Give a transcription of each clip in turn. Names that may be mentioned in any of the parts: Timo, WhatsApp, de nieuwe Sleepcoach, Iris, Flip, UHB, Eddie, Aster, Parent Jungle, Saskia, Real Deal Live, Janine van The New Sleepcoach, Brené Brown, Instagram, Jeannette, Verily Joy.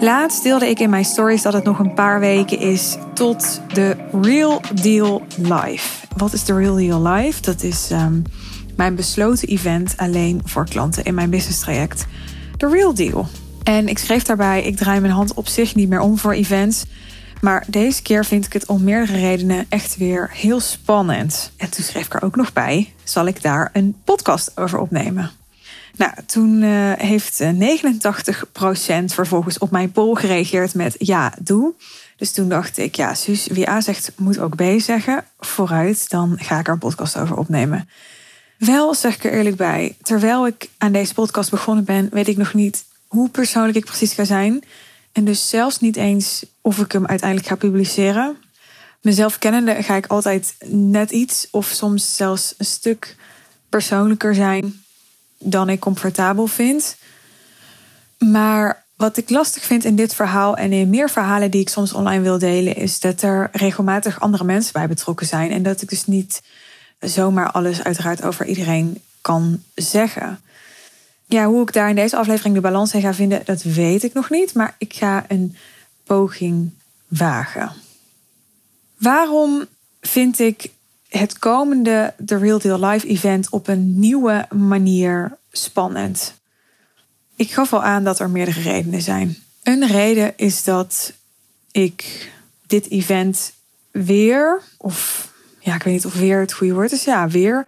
Laatst deelde ik in mijn stories dat het nog een paar weken is tot de Real Deal Live. Wat is de Real Deal Live? Dat is mijn besloten event alleen voor klanten in mijn business traject. De Real Deal. En ik schreef daarbij, ik draai mijn hand op zich niet meer om voor events. Maar deze keer vind ik het om meerdere redenen echt weer heel spannend. En toen schreef ik er ook nog bij, zal ik daar een podcast over opnemen? Nou, toen heeft 89% vervolgens op mijn poll gereageerd met ja, doe. Dus toen dacht ik, ja, Suus, wie A zegt, moet ook B zeggen. Vooruit, dan ga ik er een podcast over opnemen. Wel, zeg ik er eerlijk bij, terwijl ik aan deze podcast begonnen ben, weet ik nog niet hoe persoonlijk ik precies ga zijn. En dus zelfs niet eens of ik hem uiteindelijk ga publiceren. Mezelf kennende ga ik altijd net iets of soms zelfs een stuk persoonlijker zijn dan ik comfortabel vind. Maar wat ik lastig vind in dit verhaal en in meer verhalen die ik soms online wil delen, is dat er regelmatig andere mensen bij betrokken zijn. En dat ik dus niet zomaar alles uiteraard over iedereen kan zeggen. Ja, hoe ik daar in deze aflevering de balans in ga vinden, dat weet ik nog niet. Maar ik ga een poging wagen. Waarom vind ik het komende The Real Deal Live event op een nieuwe manier spannend? Ik gaf al aan dat er meerdere redenen zijn. Een reden is dat ik dit event weer, of ja, ik weet niet of weer het goede woord is, ja, weer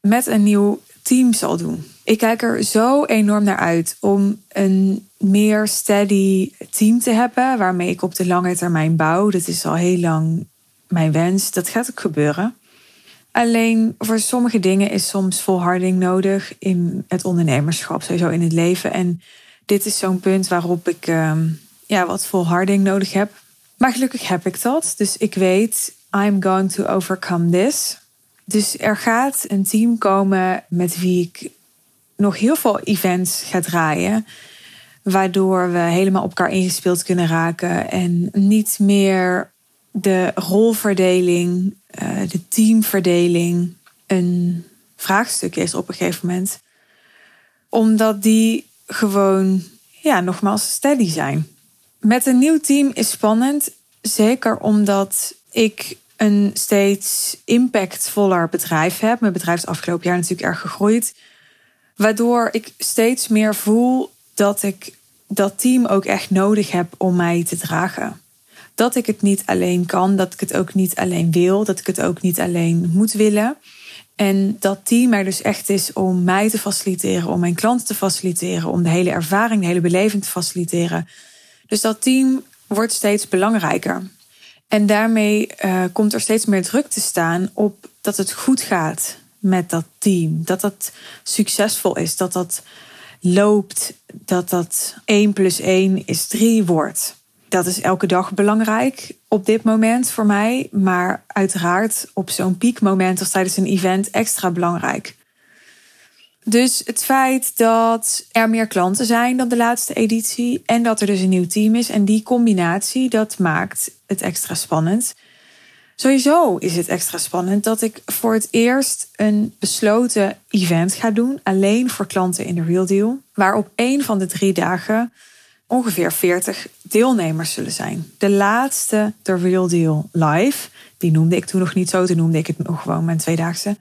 met een nieuw team zal doen. Ik kijk er zo enorm naar uit om een meer steady team te hebben waarmee ik op de lange termijn bouw. Dat is al heel lang mijn wens. Dat gaat ook gebeuren. Alleen voor sommige dingen is soms volharding nodig in het ondernemerschap, sowieso in het leven. En dit is zo'n punt waarop ik wat volharding nodig heb. Maar gelukkig heb ik dat. Dus ik weet, I'm going to overcome this. Dus er gaat een team komen met wie ik nog heel veel events ga draaien, waardoor we helemaal op elkaar ingespeeld kunnen raken en niet meer de rolverdeling, de teamverdeling een vraagstuk is op een gegeven moment. Omdat die gewoon, ja, nogmaals steady zijn. Met een nieuw team is spannend, zeker omdat ik een steeds impactvoller bedrijf heb. Mijn bedrijf is afgelopen jaar natuurlijk erg gegroeid, waardoor ik steeds meer voel dat ik dat team ook echt nodig heb om mij te dragen. Dat ik het niet alleen kan, dat ik het ook niet alleen wil, dat ik het ook niet alleen moet willen. En dat team er dus echt is om mij te faciliteren, om mijn klanten te faciliteren, om de hele ervaring, de hele beleving te faciliteren. Dus dat team wordt steeds belangrijker. En daarmee komt er steeds meer druk te staan op dat het goed gaat met dat team. Dat dat succesvol is, dat dat loopt, dat dat 1 + 1 = 3 wordt. Dat is elke dag belangrijk op dit moment voor mij. Maar uiteraard op zo'n piekmoment als tijdens een event extra belangrijk. Dus het feit dat er meer klanten zijn dan de laatste editie en dat er dus een nieuw team is en die combinatie, dat maakt het extra spannend. Sowieso is het extra spannend dat ik voor het eerst een besloten event ga doen, alleen voor klanten in de Real Deal, waar op 1 van de 3 dagen ongeveer 40 deelnemers zullen zijn. De laatste, The Real Deal Live, die noemde ik toen nog niet zo, toen noemde ik het nog gewoon mijn tweedaagse,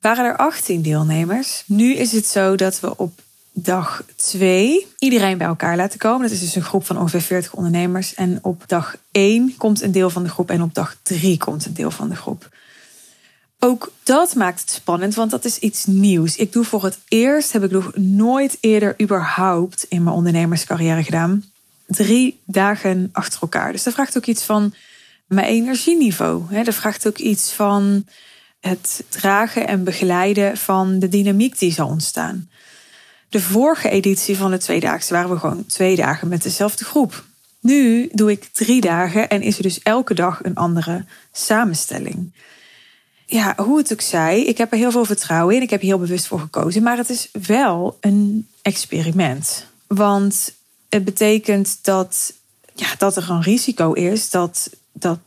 waren er 18 deelnemers. Nu is het zo dat we op dag 2 iedereen bij elkaar laten komen. Dat is dus een groep van ongeveer 40 ondernemers. En op dag 1 komt een deel van de groep en op dag 3 komt een deel van de groep. Ook dat maakt het spannend, want dat is iets nieuws. Ik doe voor het eerst, heb ik nog nooit eerder überhaupt in mijn ondernemerscarrière gedaan, 3 dagen achter elkaar. Dus dat vraagt ook iets van mijn energieniveau. Dat vraagt ook iets van het dragen en begeleiden van de dynamiek die zal ontstaan. De vorige editie van de tweedaagse waren we gewoon 2 dagen met dezelfde groep. Nu doe ik 3 dagen en is er dus elke dag een andere samenstelling. Ja, hoe het ook zij, ik heb er heel veel vertrouwen in. Ik heb er heel bewust voor gekozen. Maar het is wel een experiment. Want het betekent dat er een risico is dat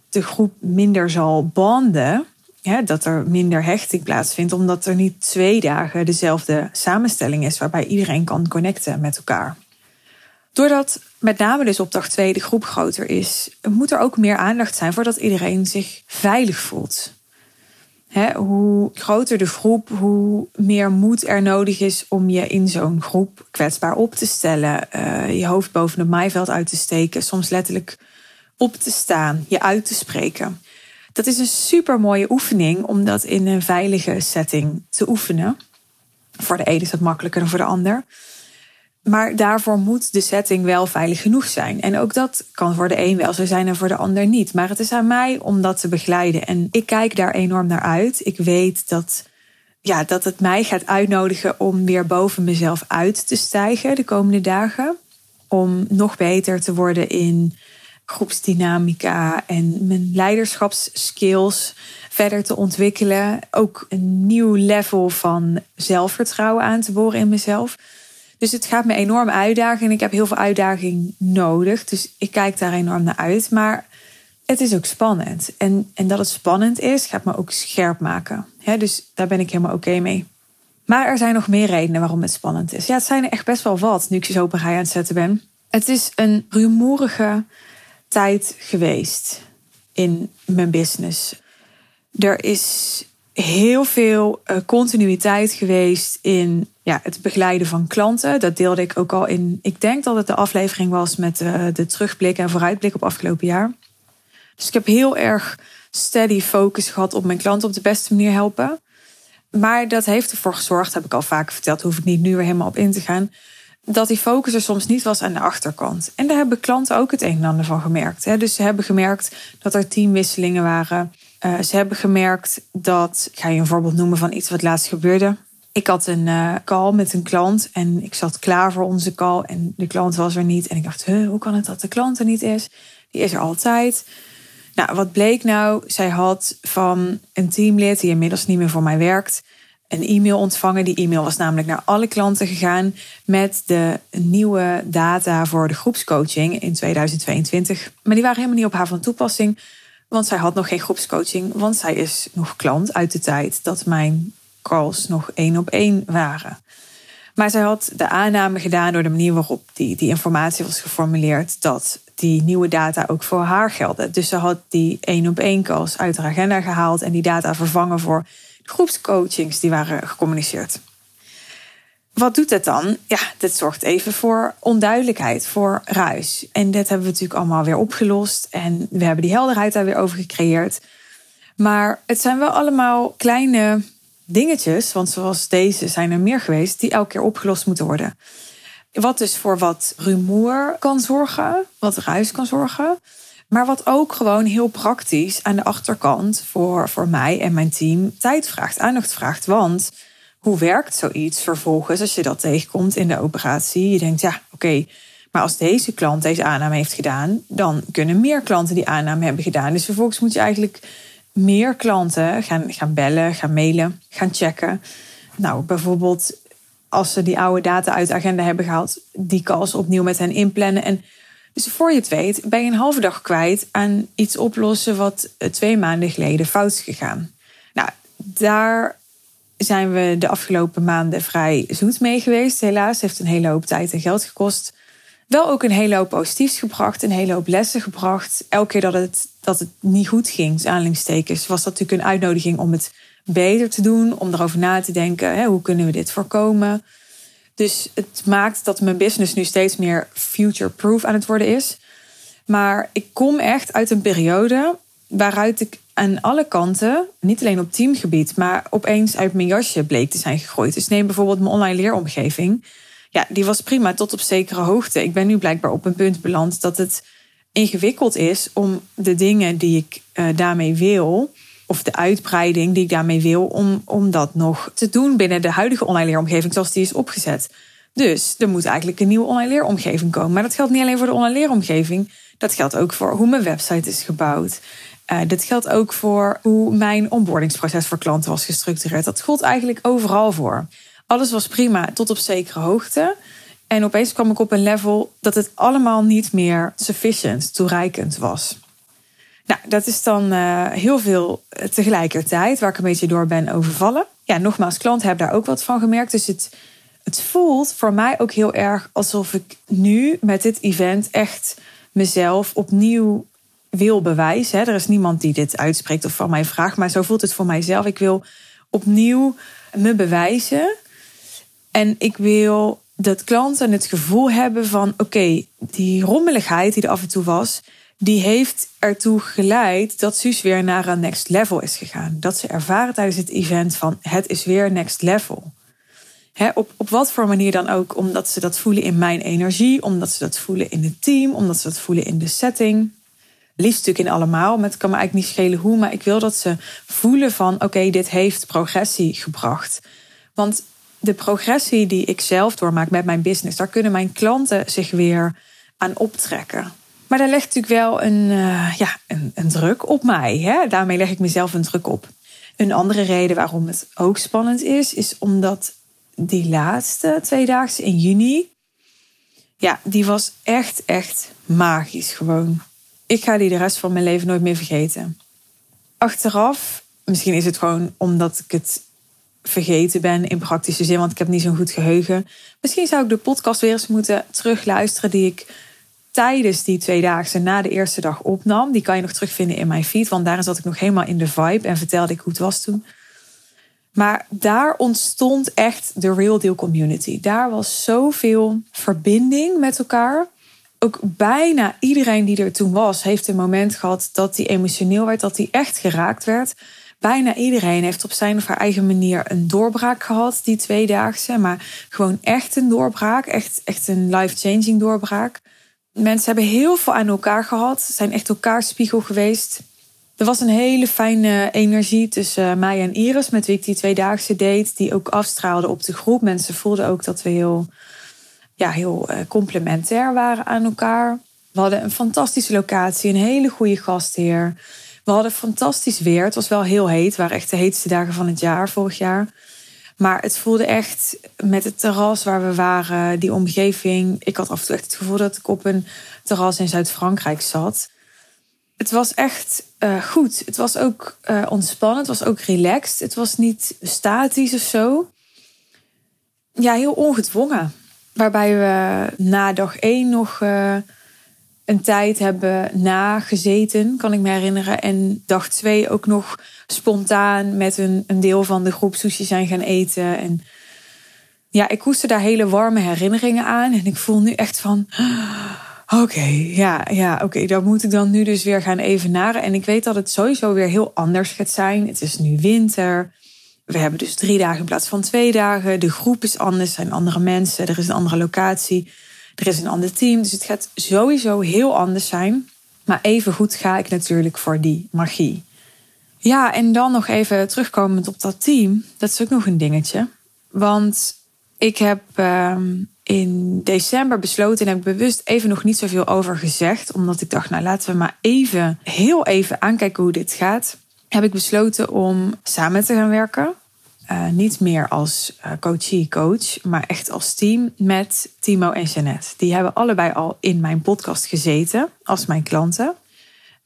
de groep minder zal banden. Ja, dat er minder hechting plaatsvindt, omdat er niet 2 dagen dezelfde samenstelling is, waarbij iedereen kan connecten met elkaar. Doordat met name dus opdracht 2 de groep groter is, moet er ook meer aandacht zijn voordat iedereen zich veilig voelt. Hoe groter de groep, hoe meer moed er nodig is om je in zo'n groep kwetsbaar op te stellen. Je hoofd boven het maaiveld uit te steken, soms letterlijk op te staan, je uit te spreken. Dat is een supermooie oefening om dat in een veilige setting te oefenen. Voor de ene is dat makkelijker dan voor de ander. Maar daarvoor moet de setting wel veilig genoeg zijn. En ook dat kan voor de een wel zo zijn en voor de ander niet. Maar het is aan mij om dat te begeleiden. En ik kijk daar enorm naar uit. Ik weet dat het mij gaat uitnodigen om weer boven mezelf uit te stijgen de komende dagen. Om nog beter te worden in groepsdynamica en mijn leiderschapsskills verder te ontwikkelen. Ook een nieuw level van zelfvertrouwen aan te boren in mezelf. Dus het gaat me enorm uitdagen en ik heb heel veel uitdaging nodig. Dus ik kijk daar enorm naar uit. Maar het is ook spannend. En dat het spannend is, gaat me ook scherp maken. Dus daar ben ik helemaal oké mee. Maar er zijn nog meer redenen waarom het spannend is. Ja, het zijn er echt best wel wat, nu ik je zo op een rij aan het zetten ben. Het is een rumoerige tijd geweest in mijn business. Er is heel veel continuïteit geweest in het begeleiden van klanten. Dat deelde ik ook al in, ik denk dat het de aflevering was met de terugblik en vooruitblik op afgelopen jaar. Dus ik heb heel erg steady focus gehad op mijn klanten op de beste manier helpen. Maar dat heeft ervoor gezorgd, heb ik al vaker verteld, hoef ik niet nu weer helemaal op in te gaan, dat die focus er soms niet was aan de achterkant. En daar hebben klanten ook het een en ander van gemerkt. Dus ze hebben gemerkt dat er teamwisselingen waren. Ze hebben gemerkt dat, ik ga je een voorbeeld noemen van iets wat laatst gebeurde. Ik had een call met een klant en ik zat klaar voor onze call en de klant was er niet. En ik dacht, hoe kan het dat de klant er niet is? Die is er altijd. Nou, wat bleek nou? Zij had van een teamlid die inmiddels niet meer voor mij werkt een e-mail ontvangen. Die e-mail was namelijk naar alle klanten gegaan met de nieuwe data voor de groepscoaching in 2022. Maar die waren helemaal niet op haar van toepassing, want zij had nog geen groepscoaching, want zij is nog klant uit de tijd dat mijn calls nog 1-op-1 waren. Maar zij had de aanname gedaan door de manier waarop die informatie was geformuleerd, dat die nieuwe data ook voor haar gelden. Dus ze had die 1-op-1 calls uit haar agenda gehaald en die data vervangen voor de groepscoachings die waren gecommuniceerd. Wat doet dat dan? Ja, dit zorgt even voor onduidelijkheid, voor ruis. En dat hebben we natuurlijk allemaal weer opgelost. En we hebben die helderheid daar weer over gecreëerd. Maar het zijn wel allemaal kleine dingetjes, want zoals deze zijn er meer geweest, die elke keer opgelost moeten worden. Wat dus voor wat rumoer kan zorgen, wat ruis kan zorgen, maar wat ook gewoon heel praktisch aan de achterkant voor mij en mijn team tijd vraagt, aandacht vraagt. Want hoe werkt zoiets vervolgens als je dat tegenkomt in de operatie? Je denkt, oké, maar als deze klant deze aanname heeft gedaan, dan kunnen meer klanten die aanname hebben gedaan. Dus vervolgens moet je eigenlijk meer klanten gaan bellen, gaan mailen, gaan checken. Nou, bijvoorbeeld als ze die oude data uit de agenda hebben gehaald, die calls opnieuw met hen inplannen. En dus voor je het weet, ben je een halve dag kwijt aan iets oplossen wat 2 maanden geleden fout is gegaan. Nou, daar zijn we de afgelopen maanden vrij zoet mee geweest. Helaas heeft een hele hoop tijd en geld gekost. Wel ook een hele hoop positiefs gebracht, een hele hoop lessen gebracht. Elke keer dat het niet goed ging, aanhalingstekens, was dat natuurlijk een uitnodiging om het beter te doen, om erover na te denken, hoe kunnen we dit voorkomen? Dus het maakt dat mijn business nu steeds meer future-proof aan het worden is. Maar ik kom echt uit een periode waaruit ik aan alle kanten, niet alleen op teamgebied, maar opeens uit mijn jasje bleek te zijn gegooid. Dus neem bijvoorbeeld mijn online leeromgeving. Ja, die was prima tot op zekere hoogte. Ik ben nu blijkbaar op een punt beland dat het ingewikkeld is om de dingen die ik daarmee wil, of de uitbreiding die ik daarmee wil, om dat nog te doen binnen de huidige online leeromgeving zoals die is opgezet. Dus er moet eigenlijk een nieuwe online leeromgeving komen. Maar dat geldt niet alleen voor de online leeromgeving. Dat geldt ook voor hoe mijn website is gebouwd. Dat geldt ook voor hoe mijn onboardingsproces voor klanten was gestructureerd. Dat gold eigenlijk overal voor. Alles was prima tot op zekere hoogte. En opeens kwam ik op een level dat het allemaal niet meer sufficient, toereikend was. Nou, dat is dan heel veel tegelijkertijd waar ik een beetje door ben overvallen. Ja, nogmaals, klanten hebben daar ook wat van gemerkt. Dus het Het voelt voor mij ook heel erg alsof ik nu met dit event echt mezelf opnieuw wil bewijzen. Er is niemand die dit uitspreekt of van mij vraagt, maar zo voelt het voor mijzelf. Ik wil opnieuw me bewijzen en ik wil dat klanten het gevoel hebben van oké, die rommeligheid die er af en toe was, die heeft ertoe geleid dat Suus weer naar een next level is gegaan. Dat ze ervaren tijdens het event van het is weer next level. He, op wat voor manier dan ook, omdat ze dat voelen in mijn energie, omdat ze dat voelen in het team, omdat ze dat voelen in de setting. Liefst natuurlijk in allemaal, maar het kan me eigenlijk niet schelen hoe, maar ik wil dat ze voelen van oké, dit heeft progressie gebracht. Want de progressie die ik zelf doormaak met mijn business, daar kunnen mijn klanten zich weer aan optrekken. Maar daar legt natuurlijk wel een druk op mij. Hè? Daarmee leg ik mezelf een druk op. Een andere reden waarom het ook spannend is omdat die laatste tweedaagse in juni, die was echt magisch gewoon. Ik ga die de rest van mijn leven nooit meer vergeten. Achteraf, misschien is het gewoon omdat ik het vergeten ben in praktische zin, want ik heb niet zo'n goed geheugen. Misschien zou ik de podcast weer eens moeten terugluisteren die ik tijdens die tweedaagse na de eerste dag opnam. Die kan je nog terugvinden in mijn feed, want daarin zat ik nog helemaal in de vibe en vertelde ik hoe het was toen. Maar daar ontstond echt de Real Deal community. Daar was zoveel verbinding met elkaar. Ook bijna iedereen die er toen was, heeft een moment gehad dat hij emotioneel werd, dat hij echt geraakt werd. Bijna iedereen heeft op zijn of haar eigen manier een doorbraak gehad, die tweedaagse. Maar gewoon echt een doorbraak, echt een life-changing doorbraak. Mensen hebben heel veel aan elkaar gehad, zijn echt elkaars spiegel geweest. Er was een hele fijne energie tussen mij en Iris, met wie ik die tweedaagse deed, die ook afstraalde op de groep. Mensen voelden ook dat we heel complementair waren aan elkaar. We hadden een fantastische locatie, een hele goede gastheer. We hadden fantastisch weer. Het was wel heel heet. Het waren echt de heetste dagen van het jaar vorig jaar. Maar het voelde echt met het terras waar we waren, die omgeving. Ik had af en toe echt het gevoel dat ik op een terras in Zuid-Frankrijk zat. Het was echt goed. Het was ook ontspannen. Het was ook relaxed. Het was niet statisch of zo. Ja, heel ongedwongen. Waarbij we na dag 1 nog een tijd hebben nagezeten, kan ik me herinneren. En dag 2 ook nog spontaan met een deel van de groep sushi zijn gaan eten. En ja, ik koester daar hele warme herinneringen aan. En ik voel nu echt van oké, dat moet ik dan nu dus weer gaan evenaren. En ik weet dat het sowieso weer heel anders gaat zijn. Het is nu winter. We hebben dus 3 dagen in plaats van 2 dagen. De groep is anders, zijn andere mensen. Er is een andere locatie. Er is een ander team. Dus het gaat sowieso heel anders zijn. Maar evengoed ga ik natuurlijk voor die magie. Ja, en dan nog even terugkomend op dat team. Dat is ook nog een dingetje. Want ik heb in december besloten, en heb ik bewust even nog niet zoveel over gezegd, omdat ik dacht, nou laten we maar even, heel even aankijken hoe dit gaat, heb ik besloten om samen te gaan werken. Niet meer als coachee-coach, maar echt als team met Timo en Jeannette. Die hebben allebei al in mijn podcast gezeten als mijn klanten.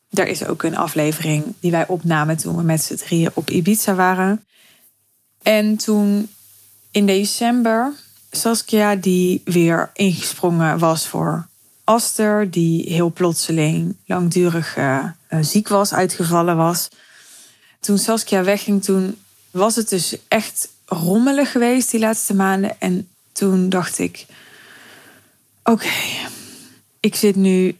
Er is ook een aflevering die wij opnamen toen we met z'n drieën op Ibiza waren. En toen in december Saskia, die weer ingesprongen was voor Aster, die heel plotseling langdurig ziek was, uitgevallen was. Toen Saskia wegging, toen was het dus echt rommelig geweest die laatste maanden. En toen dacht ik, oké, ik zit nu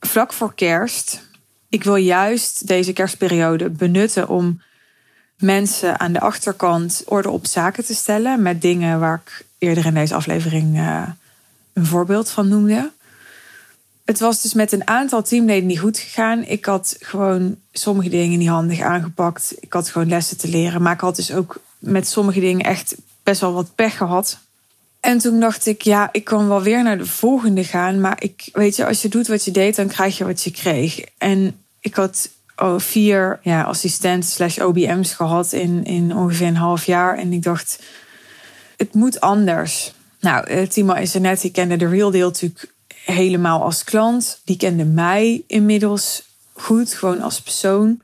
vlak voor kerst. Ik wil juist deze kerstperiode benutten om mensen aan de achterkant orde op zaken te stellen, met dingen waar ik eerder in deze aflevering een voorbeeld van noemde. Het was dus met een aantal teamleden niet goed gegaan. Ik had gewoon sommige dingen niet handig aangepakt. Ik had gewoon lessen te leren. Maar ik had dus ook met sommige dingen echt best wel wat pech gehad. En toen dacht ik, ik kan wel weer naar de volgende gaan. Maar als je doet wat je deed, dan krijg je wat je kreeg. En ik had 4 assistent/OBM's gehad in ongeveer een half jaar. En ik dacht, het moet anders. Nou, Timo en Jeannette kenden de Real Deal natuurlijk helemaal als klant. Die kenden mij inmiddels goed, gewoon als persoon.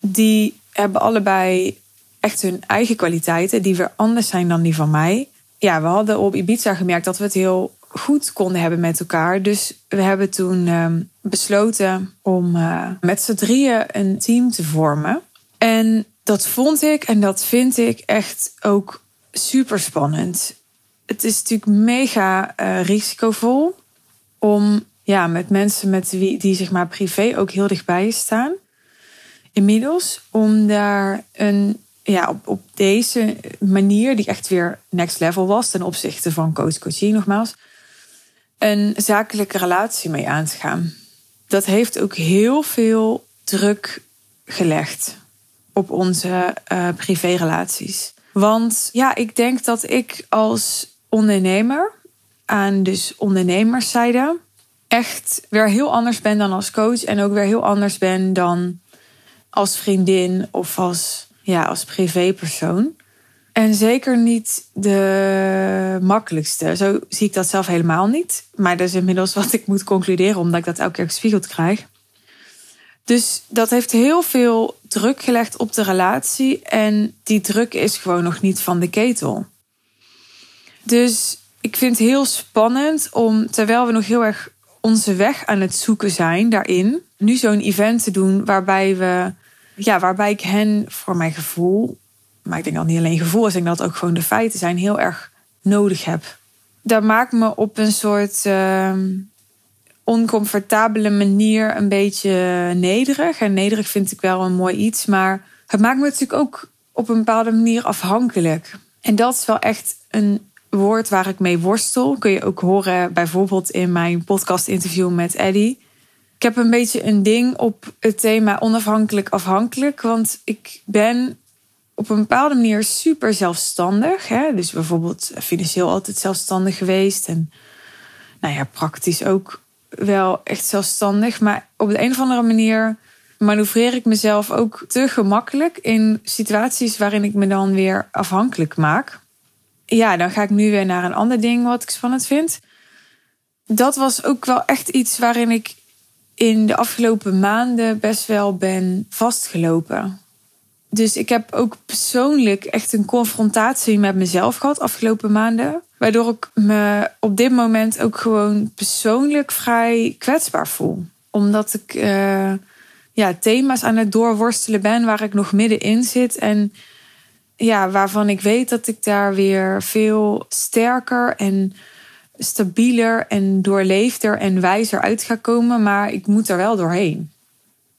Die hebben allebei echt hun eigen kwaliteiten die weer anders zijn dan die van mij. ja, we hadden op Ibiza gemerkt dat we het heel goed konden hebben met elkaar. Dus we hebben toen besloten om met z'n drieën een team te vormen. En dat vond ik en dat vind ik echt ook super spannend. Het is natuurlijk mega risicovol om met mensen met wie die zeg maar privé ook heel dichtbij je staan. Inmiddels om daar een op deze manier die echt weer next level was ten opzichte van coaching nogmaals een zakelijke relatie mee aan te gaan. Dat heeft ook heel veel druk gelegd op onze privé-relaties. Want ik denk dat ik als ondernemer aan dus ondernemerszijde echt weer heel anders ben dan als coach en ook weer heel anders ben dan als vriendin of als privépersoon. En zeker niet de makkelijkste. Zo zie ik dat zelf helemaal niet. Maar dat is inmiddels wat ik moet concluderen, omdat ik dat elke keer gespiegeld krijg. Dus dat heeft heel veel druk gelegd op de relatie. En die druk is gewoon nog niet van de ketel. Dus ik vind het heel spannend om, terwijl we nog heel erg onze weg aan het zoeken zijn daarin, nu zo'n event te doen waarbij ik hen voor mijn gevoel, maar ik denk dat niet alleen gevoel is, ik denk dat ook gewoon de feiten zijn, heel erg nodig heb. Dat maakt me op een soort oncomfortabele manier een beetje nederig. En nederig vind ik wel een mooi iets, maar het maakt me natuurlijk ook op een bepaalde manier afhankelijk. En dat is wel echt een woord waar ik mee worstel. Kun je ook horen bijvoorbeeld in mijn podcast-interview met Eddie. Ik heb een beetje een ding op het thema onafhankelijk-afhankelijk. Want ik ben op een bepaalde manier super zelfstandig. Hè? Dus bijvoorbeeld financieel altijd zelfstandig geweest. En praktisch ook wel echt zelfstandig. Maar op de een of andere manier manoeuvreer ik mezelf ook te gemakkelijk in situaties waarin ik me dan weer afhankelijk maak. Ja, dan ga ik nu weer naar een ander ding wat ik spannend vind. Dat was ook wel echt iets waarin ik in de afgelopen maanden best wel ben vastgelopen. Dus ik heb ook persoonlijk echt een confrontatie met mezelf gehad afgelopen maanden. Waardoor ik me op dit moment ook gewoon persoonlijk vrij kwetsbaar voel. Omdat ik thema's aan het doorworstelen ben waar ik nog middenin zit. En waarvan ik weet dat ik daar weer veel sterker en stabieler en doorleefder en wijzer uit ga komen, maar ik moet er wel doorheen.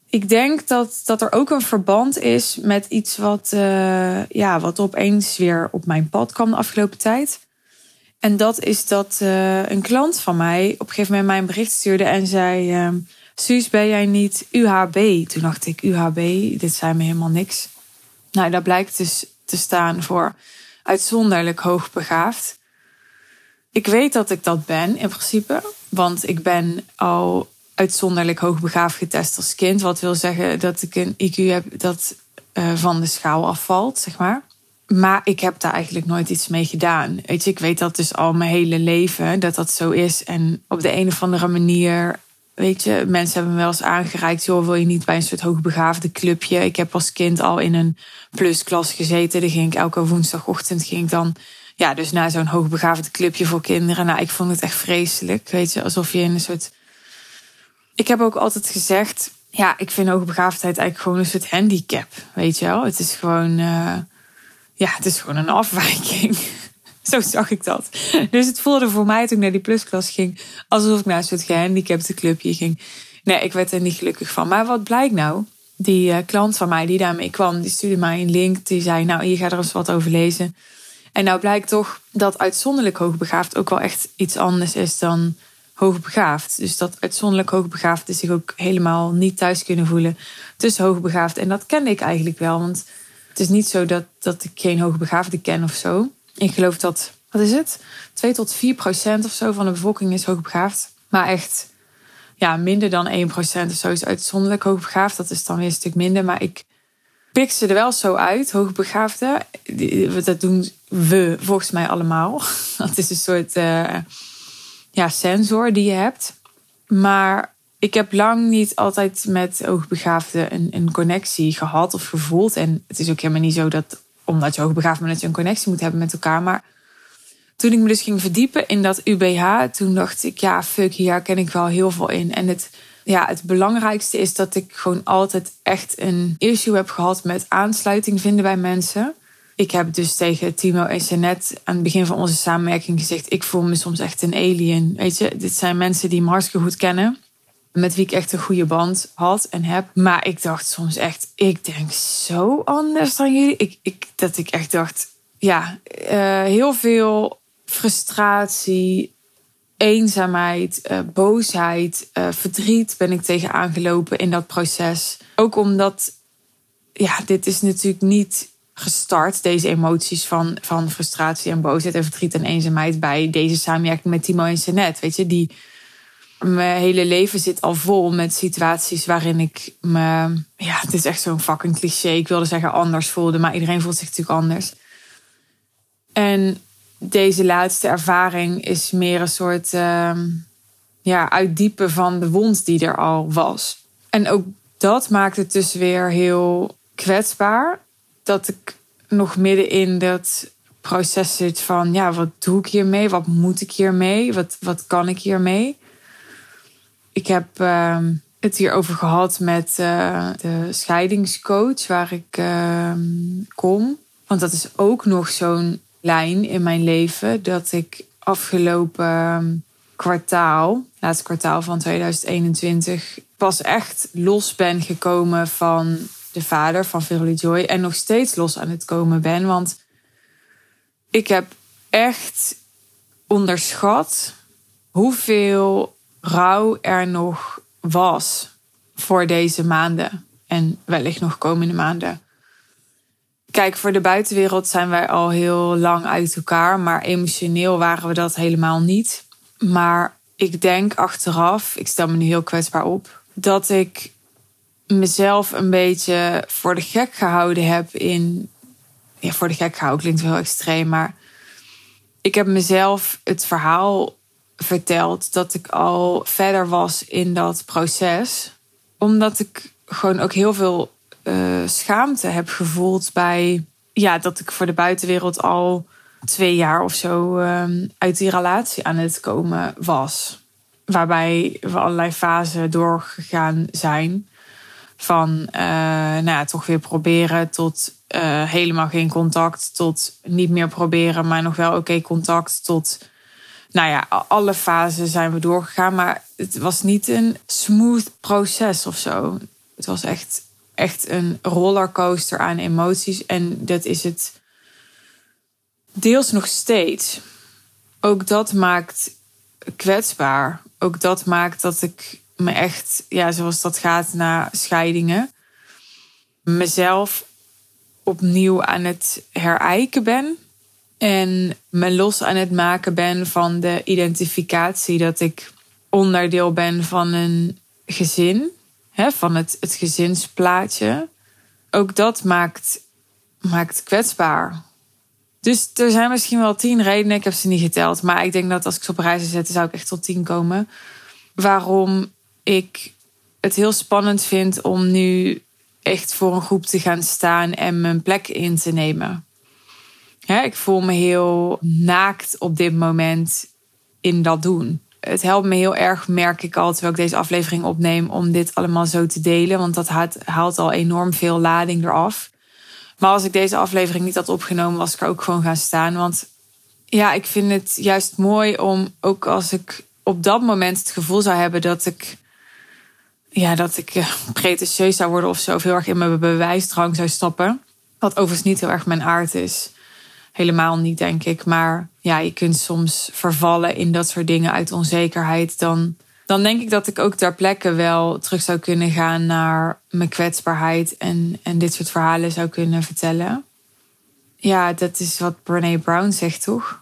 Ik denk dat er ook een verband is met iets wat opeens weer op mijn pad kwam de afgelopen tijd. En dat is dat een klant van mij op een gegeven moment mij een bericht stuurde en zei: Suus, ben jij niet UHB? Toen dacht ik, UHB, dit zei me helemaal niks. Nou, dat blijkt dus te staan voor uitzonderlijk hoogbegaafd. Ik weet dat ik dat ben, in principe. Want ik ben al uitzonderlijk hoogbegaafd getest als kind. Wat wil zeggen dat ik een IQ heb dat van de schaal afvalt, zeg maar. Maar ik heb daar eigenlijk nooit iets mee gedaan. Weet je, ik weet dat dus al mijn hele leven, dat dat zo is. En op de een of andere manier, weet je, mensen hebben me wel eens aangereikt: joh, wil je niet bij een soort hoogbegaafde clubje? Ik heb als kind al in een plusklas gezeten. Daar ging ik elke woensdagochtend dus naar zo'n hoogbegaafde clubje voor kinderen. Nou, ik vond het echt vreselijk, weet je, alsof je in een soort... Ik heb ook altijd gezegd, ik vind hoogbegaafdheid eigenlijk gewoon een soort handicap, weet je wel. Het is gewoon, een afwijking. Zo zag ik dat. Dus het voelde voor mij, toen ik naar die plusklas ging, alsof ik naar een soort gehandicapte clubje ging. Nee, ik werd er niet gelukkig van. Maar wat blijkt nou? Die klant van mij die daarmee kwam, die stuurde mij een link. Die zei, nou, hier ga er eens wat over lezen. En nou blijkt toch dat uitzonderlijk hoogbegaafd ook wel echt iets anders is dan hoogbegaafd. Dus dat uitzonderlijk hoogbegaafd is zich ook helemaal niet thuis kunnen voelen tussen hoogbegaafd. En dat kende ik eigenlijk wel, want het is niet zo dat ik geen hoogbegaafde ken of zo. Ik geloof dat, 2-4% of zo van de bevolking is hoogbegaafd. Maar echt, minder dan 1% of zo is uitzonderlijk hoogbegaafd. Dat is dan weer een stuk minder, maar ik pik ze er wel zo uit, hoogbegaafden. Dat doen we volgens mij allemaal. Dat is een soort sensor die je hebt. Maar ik heb lang niet altijd met hoogbegaafden een connectie gehad of gevoeld. En het is ook helemaal niet zo dat, omdat je hoogbegaafd bent, dat je een connectie moet hebben met elkaar. Maar toen ik me dus ging verdiepen in dat UBH, toen dacht ik, ja, fuck, hier ken ik wel heel veel in. En het belangrijkste is dat ik gewoon altijd echt een issue heb gehad met aansluiting vinden bij mensen. Ik heb dus tegen Timo en Jeannette aan het begin van onze samenwerking gezegd, ik voel me soms echt een alien. Weet je, dit zijn mensen die me hartstikke goed kennen, met wie ik echt een goede band had en heb. Maar ik dacht soms echt, ik denk zo anders dan jullie. Dat ik echt dacht, heel veel frustratie, eenzaamheid, boosheid, verdriet ben ik tegen aangelopen in dat proces. Ook omdat, dit is natuurlijk niet gestart, deze emoties van frustratie en boosheid en verdriet en eenzaamheid bij deze samenwerking met Timo en Jeannette. Weet je, mijn hele leven zit al vol met situaties waarin ik me... Ja, het is echt zo'n fucking cliché. Ik wilde zeggen anders voelde, maar iedereen voelt zich natuurlijk anders. En deze laatste ervaring is meer een soort uitdiepen van de wond die er al was. En ook dat maakt het dus weer heel kwetsbaar. Dat ik nog midden in dat proces zit van... ja, wat doe ik hiermee? Wat moet ik hiermee? Wat kan ik hiermee? Ik heb het hierover gehad met de scheidingscoach waar ik kom. Want dat is ook nog zo'n lijn in mijn leven. Dat ik afgelopen laatste kwartaal van 2021... pas echt los ben gekomen van de vader van Verily Joy. En nog steeds los aan het komen ben. Want ik heb echt onderschat hoeveel rouw er nog was voor deze maanden en wellicht nog komende maanden. Kijk, voor de buitenwereld zijn wij al heel lang uit elkaar, maar emotioneel waren we dat helemaal niet. Maar ik denk achteraf, ik stel me nu heel kwetsbaar op, dat ik mezelf een beetje voor de gek gehouden heb in... Ja, voor de gek gehouden klinkt wel heel extreem, maar ik heb mezelf het verhaal verteld dat ik al verder was in dat proces. Omdat ik gewoon ook heel veel schaamte heb gevoeld bij... ja, dat ik voor de buitenwereld al 2 jaar of zo uit die relatie aan het komen was. Waarbij we allerlei fasen doorgegaan zijn. Van toch weer proberen tot helemaal geen contact. Tot niet meer proberen, maar nog wel oké contact. Tot... alle fasen zijn we doorgegaan, maar het was niet een smooth proces of zo. Het was echt een rollercoaster aan emoties en dat is het deels nog steeds. Ook dat maakt kwetsbaar. Ook dat maakt dat ik me echt, zoals dat gaat na scheidingen, mezelf opnieuw aan het herijken ben. En me los aan het maken ben van de identificatie dat ik onderdeel ben van een gezin. Van het gezinsplaatje. Ook dat maakt kwetsbaar. Dus er zijn misschien wel 10 redenen, ik heb ze niet geteld. Maar ik denk dat als ik ze op reis zou zetten, zou ik echt tot 10 komen. Waarom ik het heel spannend vind om nu echt voor een groep te gaan staan en mijn plek in te nemen. Ik voel me heel naakt op dit moment in dat doen. Het helpt me heel erg, merk ik al, terwijl ik deze aflevering opneem, om dit allemaal zo te delen. Want dat haalt al enorm veel lading eraf. Maar als ik deze aflevering niet had opgenomen, was ik er ook gewoon gaan staan. Want ik vind het juist mooi om, ook als ik op dat moment het gevoel zou hebben dat ik... dat ik pretentieus zou worden of zo, of heel erg in mijn bewijsdrang zou stappen. Wat overigens niet heel erg mijn aard is. Helemaal niet, denk ik. Maar je kunt soms vervallen in dat soort dingen uit onzekerheid. Dan denk ik dat ik ook ter plekke wel terug zou kunnen gaan naar mijn kwetsbaarheid. En dit soort verhalen zou kunnen vertellen. Ja, dat is wat Brené Brown zegt, toch?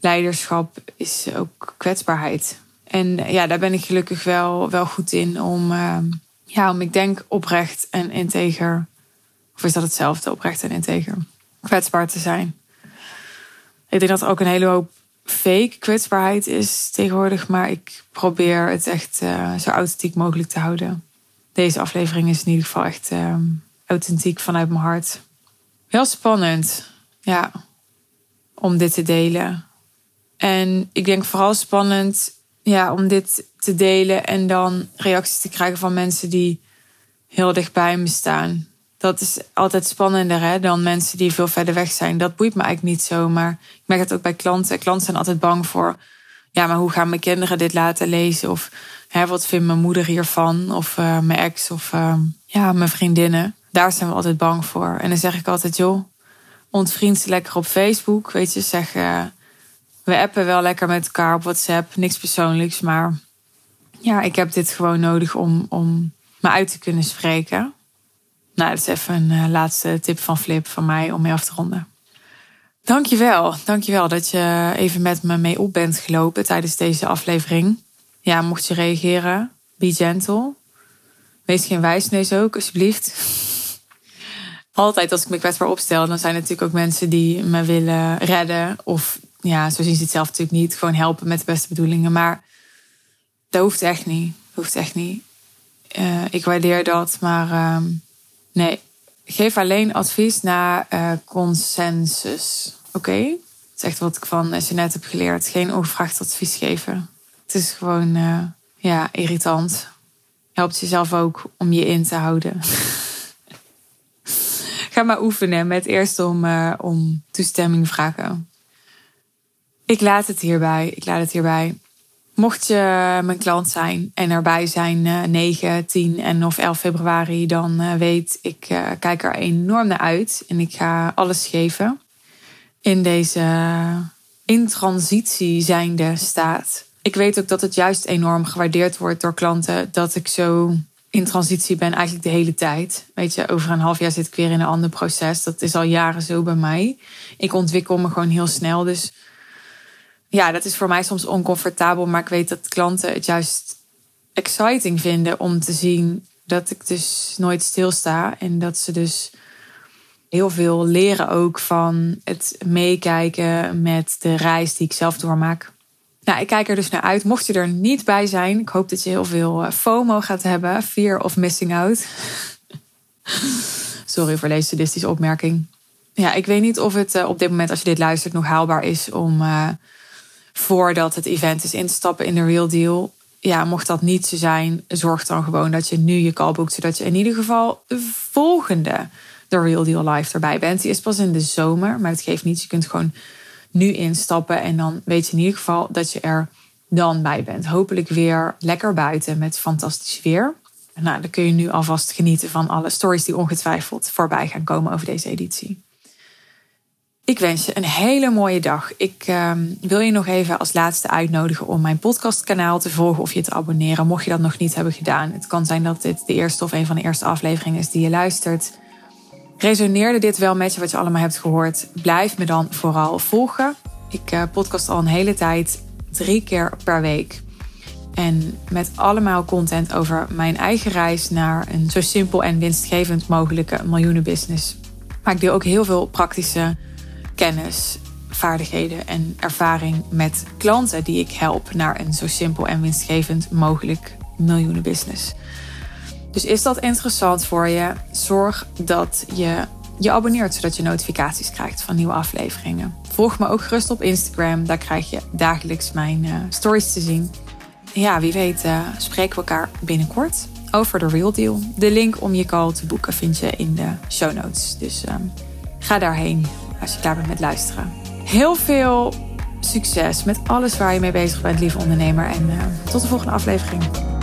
Leiderschap is ook kwetsbaarheid. En daar ben ik gelukkig wel goed in om ik denk oprecht en integer... Of is dat hetzelfde, oprecht en integer? Kwetsbaar te zijn. Ik denk dat er ook een hele hoop fake kwetsbaarheid is tegenwoordig, maar ik probeer het echt zo authentiek mogelijk te houden. Deze aflevering is in ieder geval echt authentiek vanuit mijn hart. Wel spannend. Ja. om dit te delen. En ik denk vooral spannend om dit te delen en dan reacties te krijgen van mensen die heel dichtbij me staan. Dat is altijd spannender dan mensen die veel verder weg zijn. Dat boeit me eigenlijk niet zo, maar ik merk het ook bij klanten. Klanten zijn altijd bang voor, maar hoe gaan mijn kinderen dit laten lezen? Of wat vindt mijn moeder hiervan? Of mijn ex? Of mijn vriendinnen? Daar zijn we altijd bang voor. En dan zeg ik altijd, joh, ontvriend ze lekker op Facebook. Weet je, zeg, we appen wel lekker met elkaar op WhatsApp. Niks persoonlijks, maar ik heb dit gewoon nodig om me uit te kunnen spreken. Nou, dat is even een laatste tip van Flip van mij om mee af te ronden. Dankjewel dat je even met me mee op bent gelopen tijdens deze aflevering. Ja, mocht je reageren, be gentle. Wees geen wijsneus ook, alsjeblieft. Altijd als ik me kwetsbaar opstel, dan zijn er natuurlijk ook mensen die me willen redden. Of zo zien ze het zelf natuurlijk niet. Gewoon helpen met de beste bedoelingen. Maar dat hoeft echt niet. Ik waardeer dat, maar nee. Geef alleen advies naar consensus. Oké? Dat is echt wat ik van Jeannette heb geleerd. Geen ongevraagd advies geven. Het is gewoon irritant. Helpt jezelf ook om je in te houden. Ga maar oefenen met eerst om toestemming vragen. Ik laat het hierbij. Mocht je mijn klant zijn en erbij zijn 9, 10 en of 11 februari... dan weet ik, kijk er enorm naar uit. En ik ga alles geven in deze in transitie zijnde staat. Ik weet ook dat het juist enorm gewaardeerd wordt door klanten... dat ik zo in transitie ben eigenlijk de hele tijd. Weet je, over een half jaar zit ik weer in een ander proces. Dat is al jaren zo bij mij. Ik ontwikkel me gewoon heel snel, dus... Ja, dat is voor mij soms oncomfortabel, maar ik weet dat klanten het juist exciting vinden om te zien dat ik dus nooit stilsta. En dat ze dus heel veel leren ook van het meekijken met de reis die ik zelf doormaak. Nou, ik kijk er dus naar uit. Mocht je er niet bij zijn, ik hoop dat je heel veel FOMO gaat hebben. Fear of missing out. Sorry voor deze sadistische opmerking. Ja, ik weet niet of het op dit moment, als je dit luistert, nog haalbaar is om... voordat het event is instappen in de Real Deal. Ja, mocht dat niet zo zijn, zorg dan gewoon dat je nu je call boekt... zodat je in ieder geval de volgende de Real Deal Live erbij bent. Die is pas in de zomer, maar het geeft niets. Je kunt gewoon nu instappen en dan weet je in ieder geval dat je er dan bij bent. Hopelijk weer lekker buiten met fantastisch weer. Nou, dan kun je nu alvast genieten van alle stories die ongetwijfeld voorbij gaan komen over deze editie. Ik wens je een hele mooie dag. Ik wil je nog even als laatste uitnodigen om mijn podcastkanaal te volgen of je te abonneren, mocht je dat nog niet hebben gedaan. Het kan zijn dat dit de eerste of een van de eerste afleveringen is die je luistert. Resoneerde dit wel met je wat je allemaal hebt gehoord? Blijf me dan vooral volgen. Ik podcast al een hele tijd, 3 keer per week. En met allemaal content over mijn eigen reis naar een zo simpel en winstgevend mogelijke miljoenenbusiness. Maar ik deel ook heel veel praktische kennis, vaardigheden en ervaring met klanten die ik help naar een zo simpel en winstgevend mogelijk miljoenenbusiness. Dus is dat interessant voor je? Zorg dat je je abonneert zodat je notificaties krijgt van nieuwe afleveringen. Volg me ook gerust op Instagram. Daar krijg je dagelijks mijn stories te zien. Ja, wie weet spreken we elkaar binnenkort over de Real Deal. De link om je call te boeken vind je in de show notes. Dus ga daarheen. Als je klaar bent met luisteren. Heel veel succes met alles waar je mee bezig bent, lieve ondernemer. En tot de volgende aflevering.